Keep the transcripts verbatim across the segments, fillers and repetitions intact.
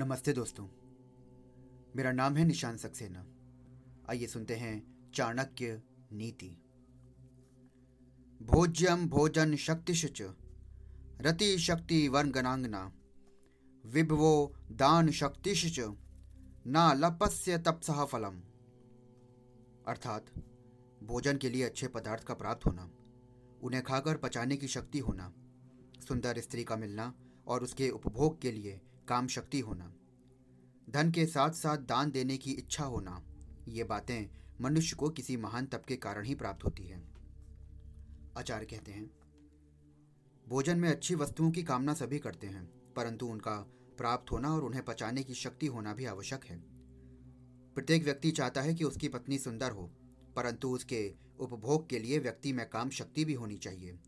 नमस्ते दोस्तों, मेरा नाम है निशान सक्सेना। आइए सुनते हैं चाणक्य नीति। भोज्यम भोजन शक्तिश्च रति शक्ति वर्गनांगना विभवो दान शक्तिश्च ना लपस्य तपसः फलम। अर्थात भोजन के लिए अच्छे पदार्थ का प्राप्त होना, उन्हें खाकर पचाने की शक्ति होना, सुंदर स्त्री का मिलना और उसके उपभोग के लिए काम शक्ति होना, धन के साथ साथ दान देने की इच्छा होना, ये बातें मनुष्य को किसी महान तप के कारण ही प्राप्त होती है। आचार्य कहते हैं, भोजन में अच्छी वस्तुओं की कामना सभी करते हैं, परंतु उनका प्राप्त होना और उन्हें पचाने की शक्ति होना भी आवश्यक है। प्रत्येक व्यक्ति चाहता है कि उसकी पत्नी सुंदर हो, परंतु उसके उपभोग के लिए व्यक्ति में काम शक्ति भी होनी चाहिए।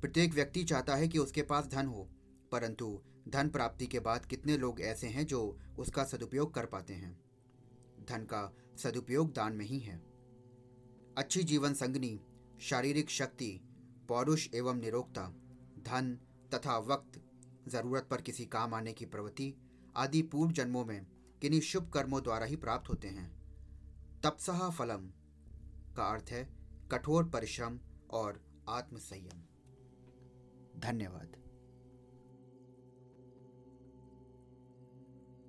प्रत्येक व्यक्ति चाहता है कि उसके पास धन हो, परंतु धन प्राप्ति के बाद कितने लोग ऐसे हैं जो उसका सदुपयोग कर पाते हैं। धन का सदुपयोग दान में ही है। अच्छी जीवन संगनी, शारीरिक शक्ति, पौरुष एवं निरोगता, धन तथा वक्त, जरूरत पर किसी काम आने की प्रवृत्ति आदि पूर्व जन्मों में किन्हीं शुभ कर्मों द्वारा ही प्राप्त होते हैं। तपसः फलम का अर्थ है कठोर परिश्रम और आत्मसंयम। धन्यवाद।